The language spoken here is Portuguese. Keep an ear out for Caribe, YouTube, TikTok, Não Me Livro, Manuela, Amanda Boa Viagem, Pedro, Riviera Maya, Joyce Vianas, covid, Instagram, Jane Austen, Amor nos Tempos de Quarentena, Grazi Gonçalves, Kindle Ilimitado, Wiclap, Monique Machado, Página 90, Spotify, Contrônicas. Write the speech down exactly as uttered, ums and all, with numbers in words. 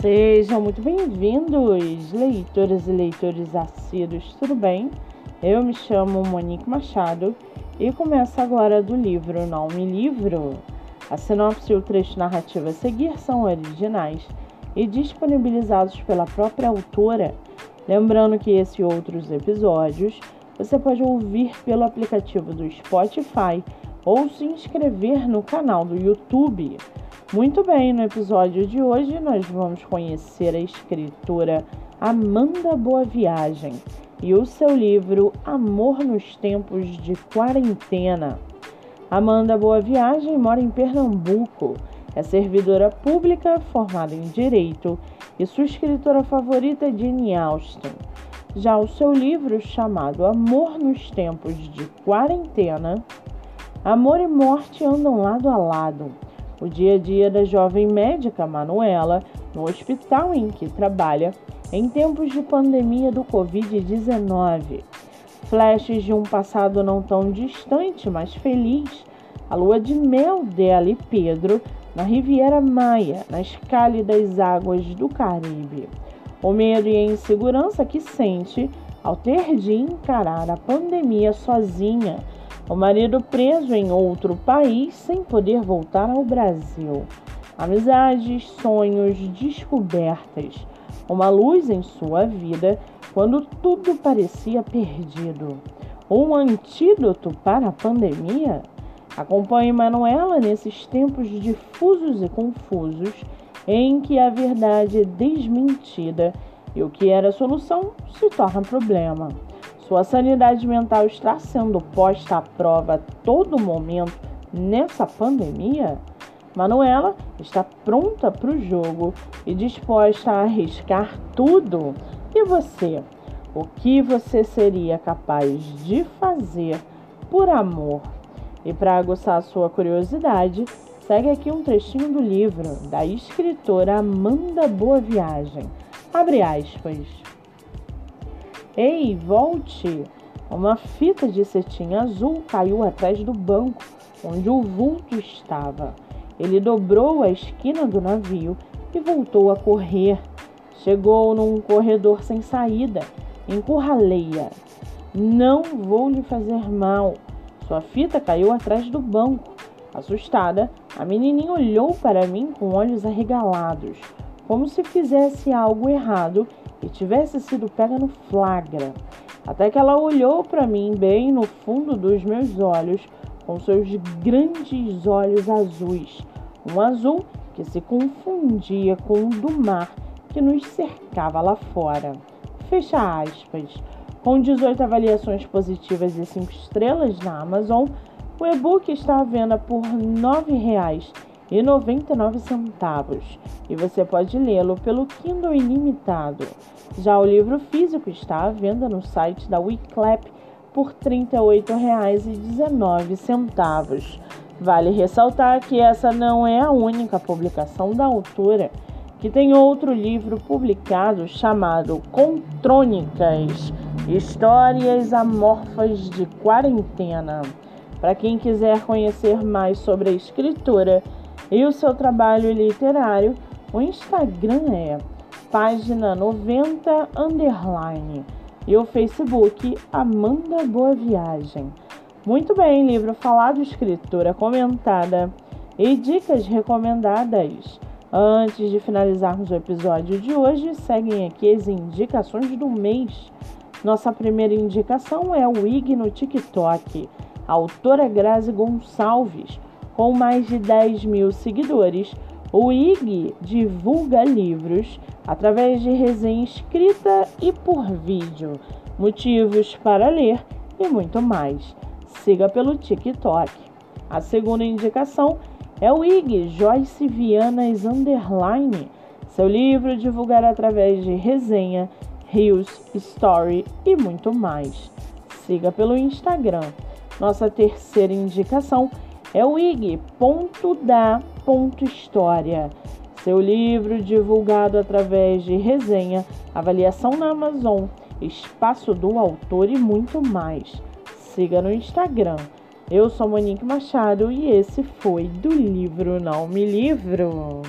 Sejam muito bem-vindos, leitoras e leitores assíduos, tudo bem? Eu me chamo Monique Machado e começo agora do livro Não Me Livro. A sinopse e o trecho narrativo a seguir são originais e disponibilizados pela própria autora. Lembrando que esse e outros episódios você pode ouvir pelo aplicativo do Spotify ou se inscrever no canal do YouTube. Muito bem, no episódio de hoje nós vamos conhecer a escritora Amanda Boa Viagem e o seu livro Amor nos Tempos de Quarentena. Amanda Boa Viagem mora em Pernambuco, é servidora pública formada em Direito e sua escritora favorita é Jane Austen. Já o seu livro, chamado Amor nos Tempos de Quarentena, amor e morte andam lado a lado. O dia a dia da jovem médica Manuela, no hospital em que trabalha, em tempos de pandemia do covid dezenove. Flashes de um passado não tão distante, mas feliz, a lua de mel dela e Pedro, na Riviera Maya, nas cálidas águas do Caribe. O medo e a insegurança que sente ao ter de encarar a pandemia sozinha, o marido preso em outro país sem poder voltar ao Brasil. Amizades, sonhos, descobertas. Uma luz em sua vida quando tudo parecia perdido. Um antídoto para a pandemia? Acompanhe Manuela nesses tempos difusos e confusos em que a verdade é desmentida e o que era solução se torna problema. Sua sanidade mental está sendo posta à prova a todo momento nessa pandemia? Manuela está pronta para o jogo e disposta a arriscar tudo. E você? O que você seria capaz de fazer por amor? E para aguçar a sua curiosidade, segue aqui um trechinho do livro da escritora Amanda Boa Viagem. Abre aspas. Ei, volte! Uma fita de cetim azul caiu atrás do banco, onde o vulto estava. Ele dobrou a esquina do navio e voltou a correr. Chegou num corredor sem saída. Encurralei-a. Não vou lhe fazer mal. Sua fita caiu atrás do banco. Assustada, a menininha olhou para mim com olhos arregalados, como se fizesse algo errado e tivesse sido pega no flagra, até que ela olhou para mim bem no fundo dos meus olhos, com seus grandes olhos azuis, um azul que se confundia com o do mar que nos cercava lá fora. Fecha aspas. Com dezoito avaliações positivas e cinco estrelas na Amazon, o e-book está à venda por nove reais e noventa e nove centavos e você pode lê-lo pelo Kindle Ilimitado. Já o livro físico está à venda no site da Wiclap por trinta e oito reais e dezenove centavos. Vale ressaltar que essa não é a única publicação da autora, que tem outro livro publicado chamado Contrônicas, Histórias Amorfas de Quarentena. Para quem quiser conhecer mais sobre a escritora e o seu trabalho literário, o Instagram é página noventa underline e o Facebook Amanda Boa Viagem. Muito bem, livro falado, escritora comentada e dicas recomendadas. Antes de finalizarmos o episódio de hoje, seguem aqui as indicações do mês. Nossa primeira indicação é o I G no TikTok, a autora Grazi Gonçalves. Com mais de dez mil seguidores, o I G divulga livros através de resenha escrita e por vídeo, motivos para ler e muito mais. Siga pelo TikTok. A segunda indicação é o I G Joyce Vianas Underline. Seu livro divulgará através de resenha, reels, story e muito mais. Siga pelo Instagram. Nossa terceira indicação é o I G ponto da ponto história, seu livro divulgado através de resenha, avaliação na Amazon, espaço do autor e muito mais. Siga no Instagram. Eu sou Monique Machado e esse foi do livro Não Me Livro.